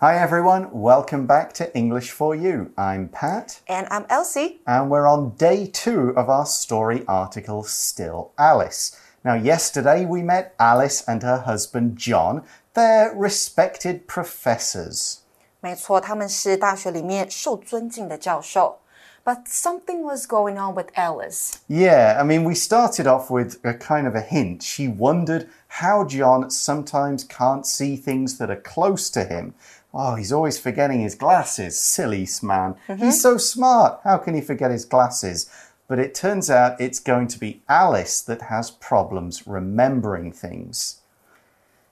Hi everyone, welcome back to English for You. I'm Pat. And I'm Elsie. And we're on day 2 of our story article, Still Alice. Now, yesterday we met Alice and her husband John. They're respected professors. 没错，他们是大学里面受尊敬的教授。But something was going on with Alice. Yeah, I mean, we started off with a kind of a hint. She wondered how John sometimes can't see things that are close to him. Oh, he's always forgetting his glasses. Silly man. He's so smart. How can he forget his glasses? But it turns out it's going to be Alice that has problems remembering things.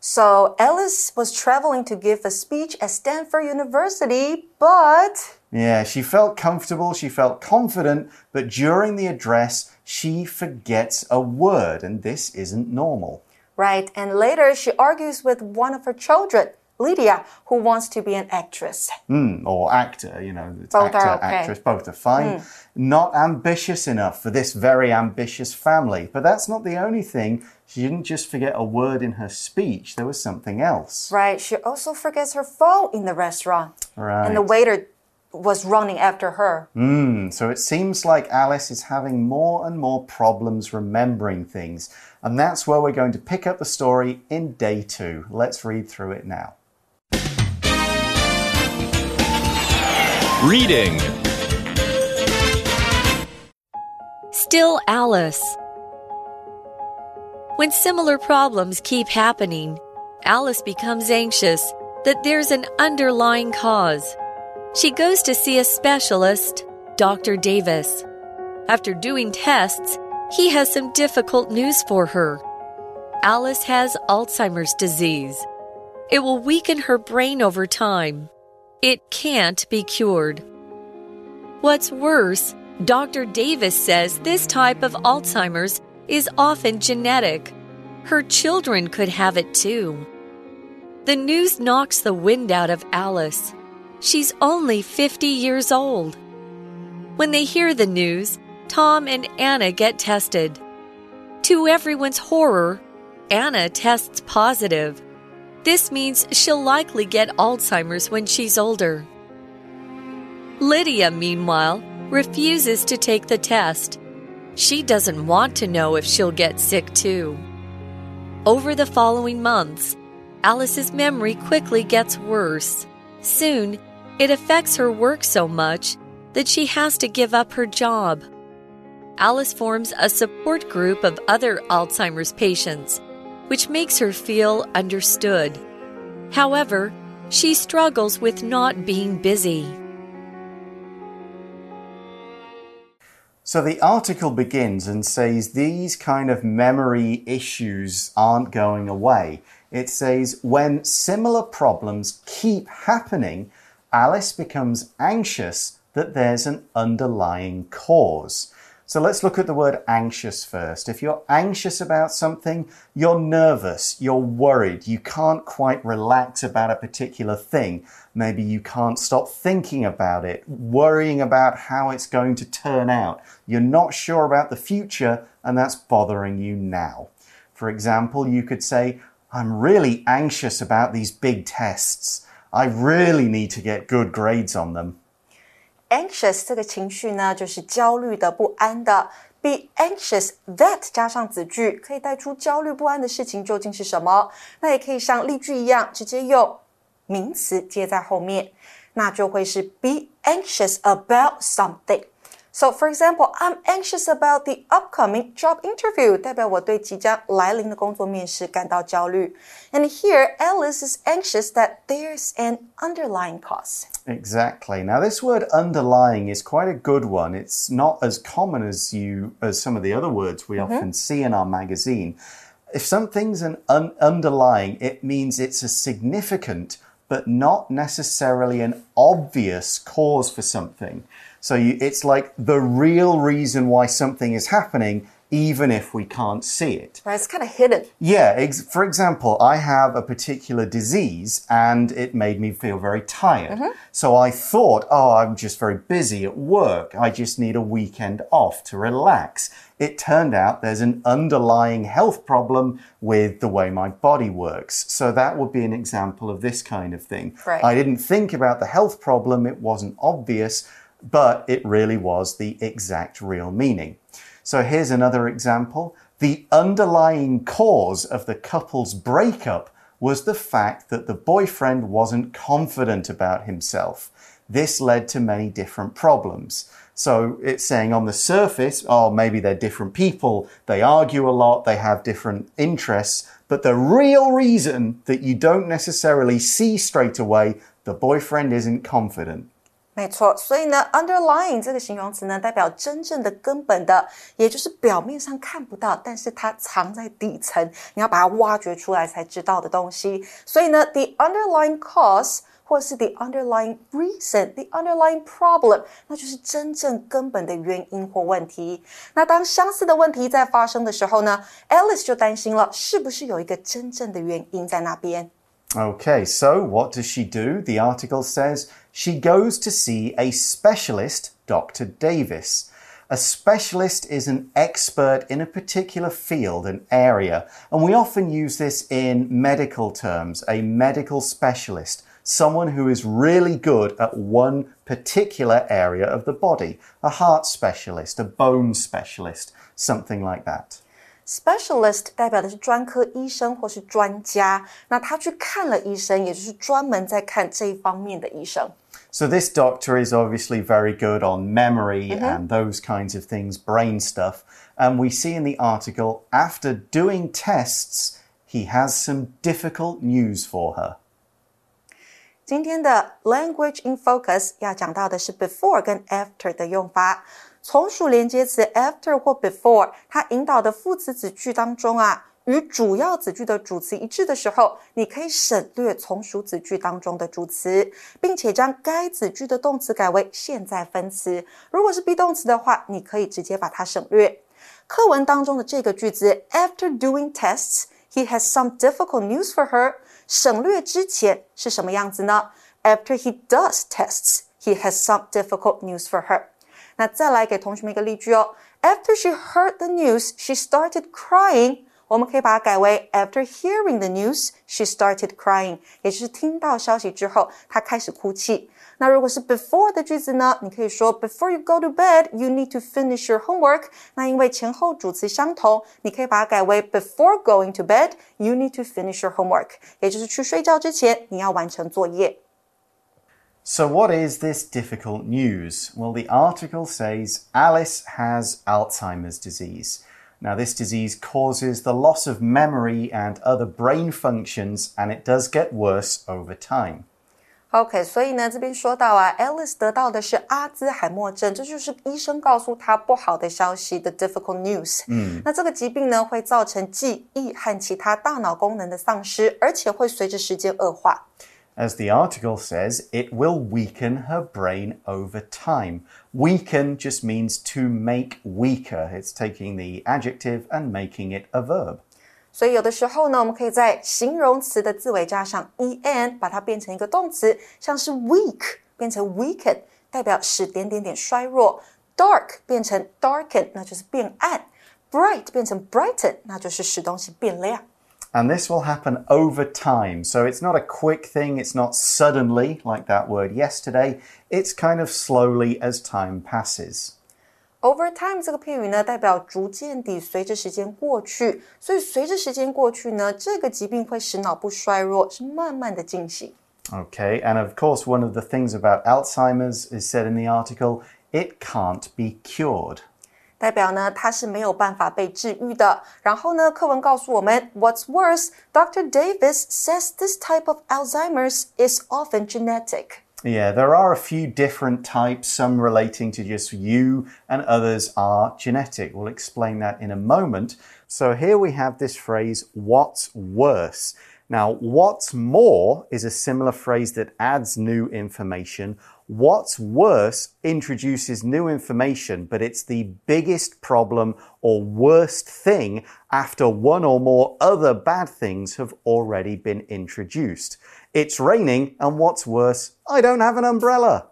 So Alice was traveling to give a speech at Stanford University, but... Yeah, she felt comfortable, she felt confident, but during the address, she forgets a word, and this isn't normal. Right, and later she argues with one of her children, Lydia, who wants to be an actress. Or actor, you know, both actor, okay. Actress, both are fine. Not ambitious enough for this very ambitious family. But that's not the only thing. She didn't just forget a word in her speech. There was something else. Right, she also forgets her phone in the restaurant. Right. And the waiter was running after her. So it seems like Alice is having more and more problems remembering things. And that's where we're going to pick up the story in day 2. Let's read through it now. Reading. Still Alice. When similar problems keep happening, Alice becomes anxious that there's an underlying cause. She goes to see a specialist, Dr. Davis. After doing tests, he has some difficult news for her. Alice has Alzheimer's disease. It will weaken her brain over time. It can't be cured. What's worse, Dr. Davis says this type of Alzheimer's is often genetic. Her children could have it too. The news knocks the wind out of Alice. She's only 50 years old. When they hear the news, Tom and Anna get tested. To everyone's horror, Anna tests positive. This means she'll likely get Alzheimer's when she's older. Lydia, meanwhile, refuses to take the test. She doesn't want to know if she'll get sick too. Over the following months, Alice's memory quickly gets worse. Soon, it affects her work so much that she has to give up her job. Alice forms a support group of other Alzheimer's patients, which makes her feel understood. However, she struggles with not being busy. So the article begins and says these kind of memory issues aren't going away. It says when similar problems keep happening, Alice becomes anxious that there's an underlying cause. So let's look at the word anxious first. If you're anxious about something, you're nervous, you're worried, you can't quite relax about a particular thing. Maybe you can't stop thinking about it, worrying about how it's going to turn out. You're not sure about the future, and that's bothering you now. For example, you could say, I'm really anxious about these big tests. I really need to get good grades on them.Anxious 这个情绪呢，就是焦虑的、不安的。Be anxious that 加上子句，可以带出焦虑不安的事情究竟是什么。那也可以像例句一样，直接用名词接在后面，那就会是 be anxious about something. So, for example, I'm anxious about the upcoming job interview. 代表我对即将来临的工作面试感到焦虑。And here, Alice is anxious that there's an underlying cause. Exactly. Now, this word underlying is quite a good one. It's not as common as some of the other words we often see in our magazine. If something's an underlying, it means it's a significant but not necessarily an obvious cause for something. So it's like the real reason why something is happening even if we can't see it. Right, it's kind of hidden. Yeah, for example, I have a particular disease and it made me feel very tired. Mm-hmm. So I thought, oh, I'm just very busy at work. I just need a weekend off to relax. It turned out there's an underlying health problem with the way my body works. So that would be an example of this kind of thing. Right. I didn't think about the health problem. It wasn't obvious, but it really was the exact real meaning. So here's another example. The underlying cause of the couple's breakup was the fact that the boyfriend wasn't confident about himself. This led to many different problems. So it's saying on the surface, oh, maybe they're different people, they argue a lot, they have different interests, but the real reason that you don't necessarily see straight away, the boyfriend isn't confident. 没错，所以呢 underlying 这个形容词呢代表真正的根本的，也就是表面上看不到，但是它藏在底层，你要把它挖掘出来才知道的东西。所以呢 the underlying cause 或是 the underlying reason, the underlying problem 那就是真正根本的原因或问题。那当相似的问题在发生的时候呢 Alice 就担心了，是不是有一个真正的原因在那边。Okay, so what does she do? The article says she goes to see a specialist, Dr. Davis. A specialist is an expert in a particular field and area, and we often use this in medical terms, a medical specialist, someone who is really good at one particular area of the body, a heart specialist, a bone specialist, something like that.Specialist 代表的是专科医生或是专家，那他去看了医生，也就是专门在看这一方面的医生。So this doctor is obviously very good on memory and those kinds of things, brain stuff. And we see in the article, after doing tests, he has some difficult news for her.今天的 Language in Focus 要讲到的是 before 跟 after 的用法。从属连接词 after 或 before 它引导的副词子句当中啊，与主要子句的主词一致的时候，你可以省略从属子句当中的主词，并且将该子句的动词改为现在分词。如果是 be 动词的话，你可以直接把它省略。课文当中的这个句子 after doing tests he has some difficult news for her，省略之前是什么样子呢？ After he does tests, he has some difficult news for her. 那再来给同学们一个例句哦。After she heard the news, she started crying. 我们可以把它改为 After hearing the news, she started crying. 也就是听到消息之后，她开始哭泣。那如果是 before 的句子呢，你可以说 Before you go to bed, you need to finish your homework. 那因为前后主词相同，你可以把它改为 Before going to bed, you need to finish your homework. 也就是去睡觉之前，你要完成作业。So what is this difficult news? Well, the article says Alice has Alzheimer's disease. Now, this disease causes the loss of memory and other brain functions, and it does get worse over time.OK, 所以呢这边说到啊 Alice 得到的是阿兹海默症，这就是医生告诉她不好的消息的 difficult news、那这个疾病呢会造成记忆和其他大脑功能的丧失，而且会随着时间恶化。As the article says, it will weaken her brain over time. Weaken just means to make weaker. It's taking the adjective and making it a verb.所以有的时候呢，我们可以在形容词的字尾加上 en， 把它变成一个动词，像是 weak 变成 weaken， 代表使点点点衰弱 ；dark 变成 darken， 那就是变暗 ；bright 变成 brighten， 那就是使东西变亮。And this will happen over time. So it's not a quick thing. It's not suddenly, like that word yesterday. It's kind of slowly as time passes.Over time 这个片语呢代表逐渐地随着时间过去，所以随着时间过去呢，这个疾病会使脑部衰弱，是慢慢的进行。Okay, and of course one of the things about Alzheimer's is said in the article, it can't be cured. 代表呢它是没有办法被治愈的。然后呢课文告诉我们 What's worse, Dr. Davis says this type of Alzheimer's is often genetic.Yeah, there are a few different types, some relating to just you and others are genetic. We'll explain that in a moment. So here we have this phrase, what's worse? Now, what's more is a similar phrase that adds new information. What's worse introduces new information, but it's the biggest problem or worst thing after one or more other bad things have already been introduced. It's raining, and what's worse, I don't have an umbrella.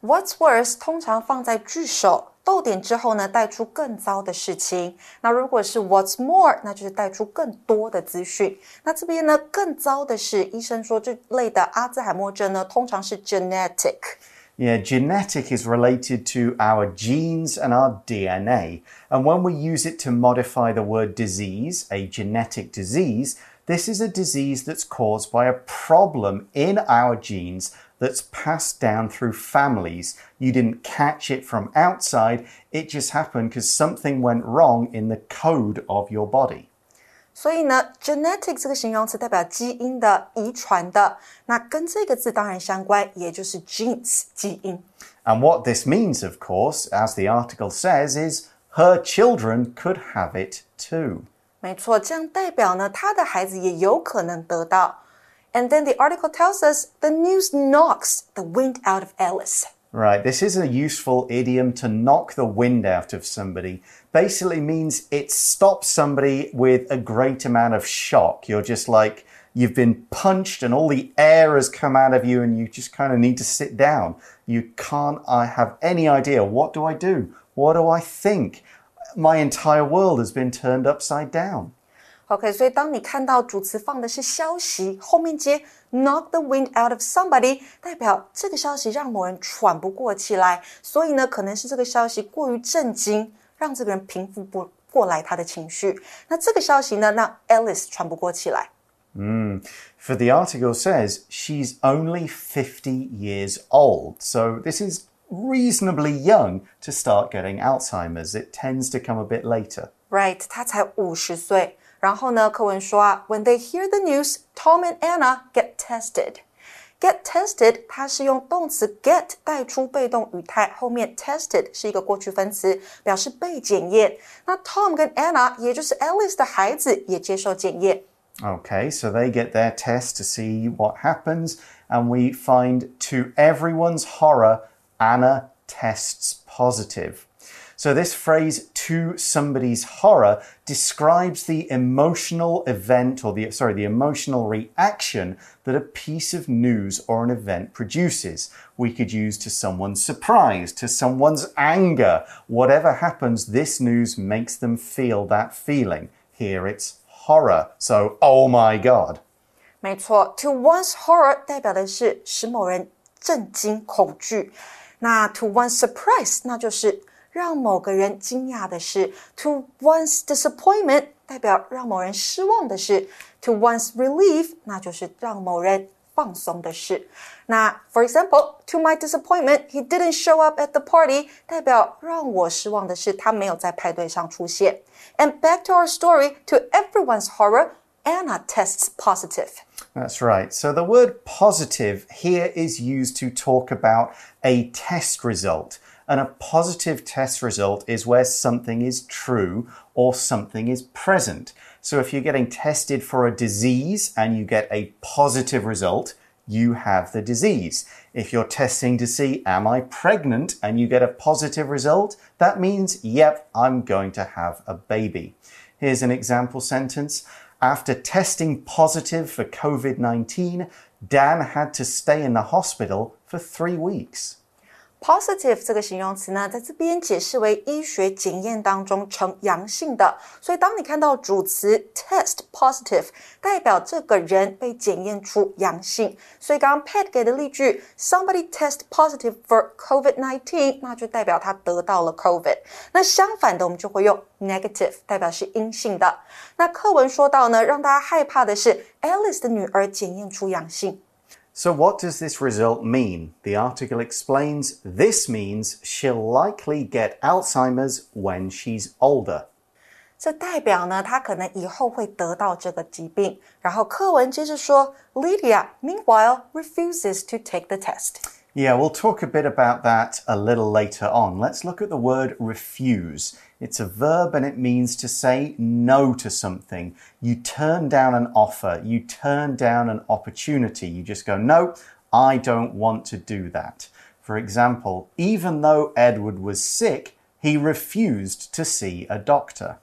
What's worse 通常放在句首。逗点之后呢，带出更糟的事情。那如果是 what's more， 那就是带出更多的资讯。那这边呢，更糟的是，医生说这类的阿兹海默症呢，通常是 genetic。Yeah, genetic is related to our genes and our DNA. And when we use it to modify the word disease, a genetic disease, this is a disease that's caused by a problem in our genes that's passed down through families. You didn't catch it from outside, it just happened because something went wrong in the code of your body. 所以呢 ,genetic 这个形容词代表基因的遗传的，那跟这个字当然相关，也就是 genes 基因。And what this means, of course, as the article says, is her children could have it too. 没错，这样代表呢，她的孩子也有可能得到。And then the article tells us the news knocks the wind out of Alice. Right, this is a useful idiom, to knock the wind out of somebody. Basically means it stops somebody with a great amount of shock. You're just like, you've been punched and all the air has come out of you and you just kind of need to sit down. You can't have any idea. What do I do? What do I think? My entire world has been turned upside down. OK, 所以当你看到主词放的是消息，后面接 knock the wind out of somebody， 代表这个消息让某人喘不过气来，所以呢，可能是这个消息过于震惊，让这个人平复不过来他的情绪。那这个消息呢，让 Alice 喘不过气来。For the article says she's only 50 years old, so this is reasonably young to start getting Alzheimer's. It tends to come a bit later. Right, 她才50岁。然后呢，柯文说啊 ，When they hear the news, Tom and Anna get tested. Get tested， 它是用动词 get 带出被动语态，后面 tested 是一个过去分词，表示被检验。那 Tom 跟 Anna， 也就是 Alice 的孩子，也接受检验。Okay, so they get their test to see what happens, and we find, to everyone's horror, Anna tests positive.So this phrase, to somebody's horror, describes the emotional event, or the emotional reaction that a piece of news or an event produces. We could use to someone's surprise, to someone's anger. Whatever happens, this news makes them feel that feeling. Here it's horror. So, oh my God. 没错 to one's horror 代表的是使某人震惊恐惧。那 to one's surprise 那就是让某个人惊讶的事 to one's disappointment 代表让某人失望的事 to one's relief 那就是让某人放松的事那 for example to my disappointment he didn't show up at the party 代表让我失望的是他没有在派对上出现 and back to our story to everyone's horror Anna tests positive. That's right. So the word positive here is used to talk about a test result. And a positive test result is where something is true or something is present. So if you're getting tested for a disease and you get a positive result, you have the disease. If you're testing to see, am I pregnant, and you get a positive result, that means, yep, I'm going to have a baby. Here's an example sentence. After testing positive for COVID-19, Dan had to stay in the hospital for 3 weeks.Positive 这个形容词呢，在这边解释为医学检验当中呈阳性的，所以当你看到主词 test positive， 代表这个人被检验出阳性。所以刚刚 Pat 给的例句 ，somebody test positive for COVID-19， 那就代表他得到了 COVID。那相反的，我们就会用 negative， 代表是阴性的。那课文说到呢，让大家害怕的是 Alice 的女儿检验出阳性。So what does this result mean? The article explains this means she'll likely get Alzheimer's when she's older. 这代表呢，她可能以后会得到这个疾病。然后课文接着说 Lydia, meanwhile, refuses to take the test. Yeah, we'll talk a bit about that a little later on. Let's look at the word refuse. It's a verb and it means to say no to something. You turn down an offer. You turn down an opportunity. You just go, no, I don't want to do that. For example, even though Edward was sick, he refused to see a doctor.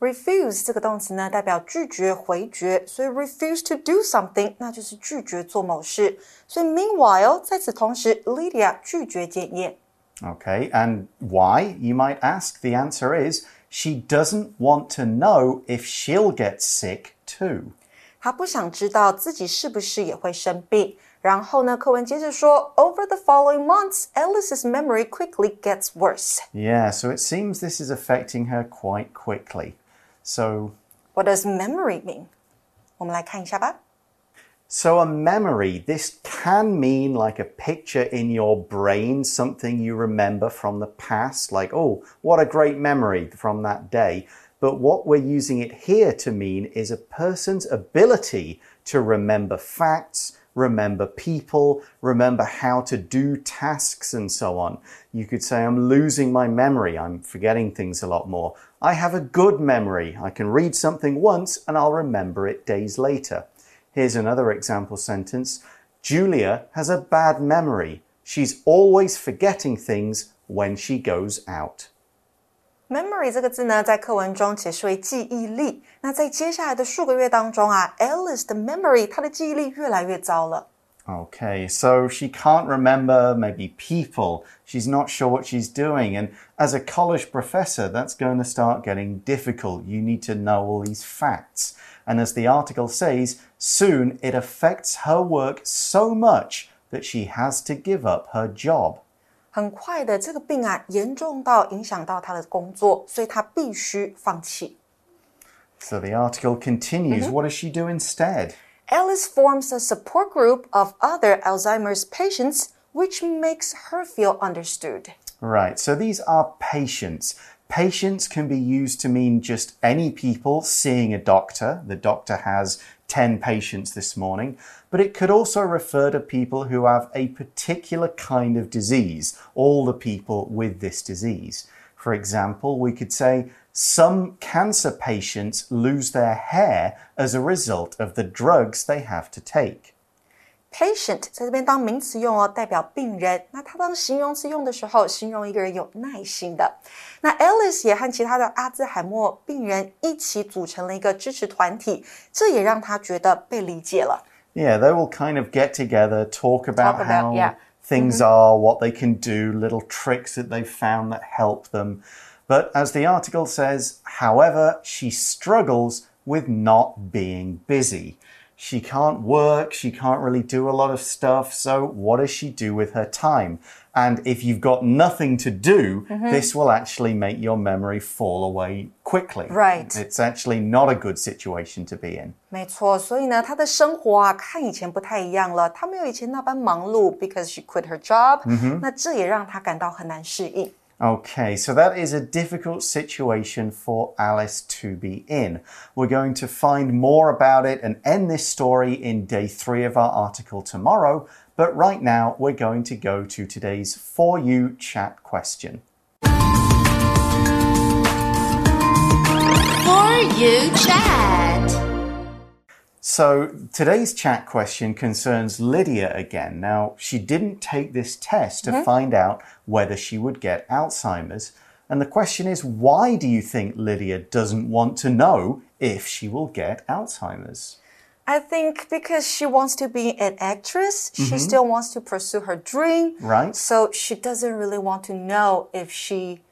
Refuse 这个动词呢，代表拒绝、回绝，所以 refuse to do something 那就是拒绝做某事。所以 meanwhile 在此同时 ，Lydia 拒绝检验。Okay, and why? You might ask. The answer is she doesn't want to know if she'll get sick too. 她不想知道自己是不是也会生病。然后呢，课文接着说 ，Over the following months, Alice's memory quickly gets worse. Yeah, so it seems this is affecting her quite quickly. So, what does memory mean? 我们来看一下吧。So a memory, this can mean like a picture in your brain, something you remember from the past, like, oh, what a great memory from that day. But what we're using it here to mean is a person's ability to remember facts, remember people, remember how to do tasks and so on. You could say, I'm losing my memory. I'm forgetting things a lot more. I have a good memory. I can read something once and I'll remember it days later. Here's another example sentence. Julia has a bad memory. She's always forgetting things when she goes out. Memory 这个字呢，在课文中解释为记忆力。那在接下来的数个月当中啊 ，Alice 的 memory 她的记忆力越来越糟了。Okay, so she can't remember maybe people. She's not sure what she's doing, and as a college professor, that's going to start getting difficult. You need to know all these facts. And as the article says, soon it affects her work so much that she has to give up her job. 很快的，这个病啊，严重到影响到他的工作，所以他必须放弃。So the article continues. What does she do instead? Alice forms a support group of other Alzheimer's patients, which makes her feel understood. Right, so these are patients. Patients can be used to mean just any people seeing a doctor. The doctor has 10 patients this morning, but it could also refer to people who have a particular kind of disease, all the people with this disease. For example, we could say some cancer patients lose their hair as a result of the drugs they have to take. Patient 在这边当名词用哦，代表病人。那它当形容词用的时候，形容一个人有耐心的。那 Alice 也和其他的阿兹海默病人一起组成了一个支持团体，这也让他觉得被理解了。Yeah, they will kind of get together, talk about how things are, what they can do, little tricks that they've found that help them. But as the article says, however, she struggles with not being busy. She can't work, she can't really do a lot of stuff, so what does she do with her time? And if you've got nothing to do, this will actually make your memory fall away quickly. Right. It's actually not a good situation to be in. 没错，所以呢，她的生活啊，和以前不太一样了。她没有以前那般忙碌 because she quit her job. 那这也让她感到很难适应。Okay, so that is a difficult situation for Alice to be in. We're going to find more about it and end this story in day 3 of our article tomorrow. But right now, we're going to go to today's For You chat question. For You chat. So today's chat question concerns Lydia again. Now, she didn't take this test to find out whether she would get Alzheimer's. And the question is, why do you think Lydia doesn't want to know if she will get Alzheimer's? I think because she wants to be an actress, she still wants to pursue her dream. Right. So she doesn't really want to know if she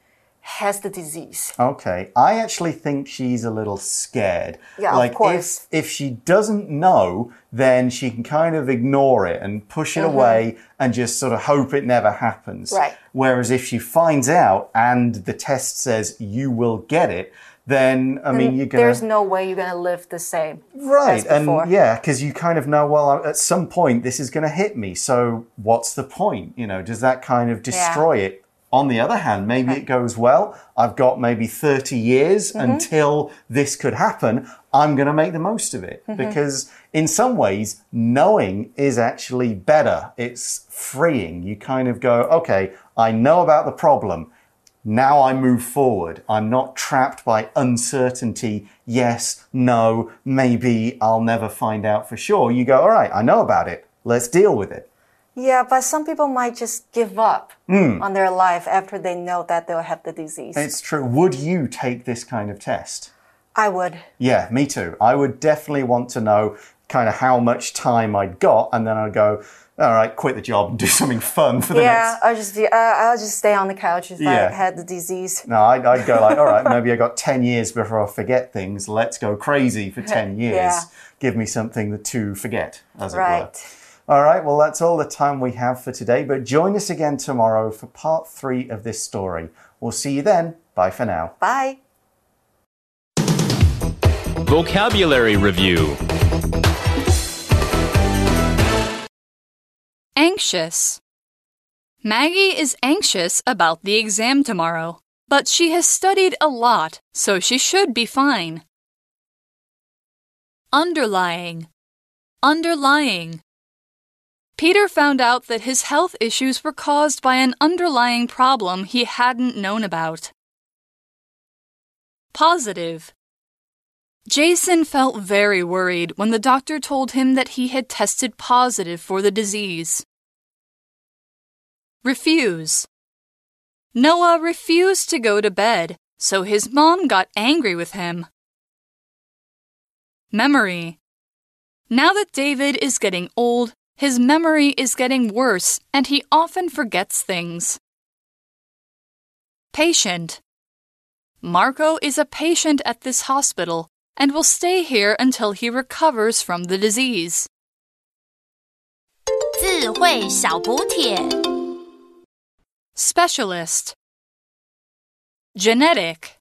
has the disease. Okay, I actually think she's a little scared. Yeah, like of course. If she doesn't know, then she can kind of ignore it and push it away and just sort of hope it never happens. Right. Whereas if she finds out and the test says you will get it, then, I mean, there's no way you're going to live the same. Right, as before. And yeah, because you kind of know, well, at some point this is going to hit me, so what's the point? You know, does that kind of destroy it? On the other hand, maybe it goes, well, I've got maybe 30 years until this could happen. I'm going to make the most of it because in some ways, knowing is actually better. It's freeing. You kind of go, okay, I know about the problem. Now I move forward. I'm not trapped by uncertainty. Yes, no, maybe, I'll never find out for sure. You go, all right, I know about it. Let's deal with it. Yeah, but some people might just give up on their life after they know that they'll have the disease. It's true. Would you take this kind of test? I would. Yeah, me too. I would definitely want to know kind of how much time I'd got, and then I'd go, all right, quit the job and do something fun for the next... I'll just stay on the couch if I had the disease. No, I'd go like, all right, maybe I got 10 years before I forget things. Let's go crazy for 10 years. Yeah. Give me something to forget, as it were. All right, well, that's all the time we have for today, but join us again tomorrow for part 3 of this story. We'll see you then. Bye for now. Bye. Vocabulary Review. Anxious. Maggie is anxious about the exam tomorrow, but she has studied a lot, so she should be fine. Underlying. Underlying. Peter found out that his health issues were caused by an underlying problem he hadn't known about. Positive. Jason felt very worried when the doctor told him that he had tested positive for the disease. Refuse. Noah refused to go to bed, so his mom got angry with him. Memory. Now that David is getting old, his memory is getting worse, and he often forgets things. Patient. Marco is a patient at this hospital and will stay here until he recovers from the disease. 智慧小补帖 Specialist. Genetic.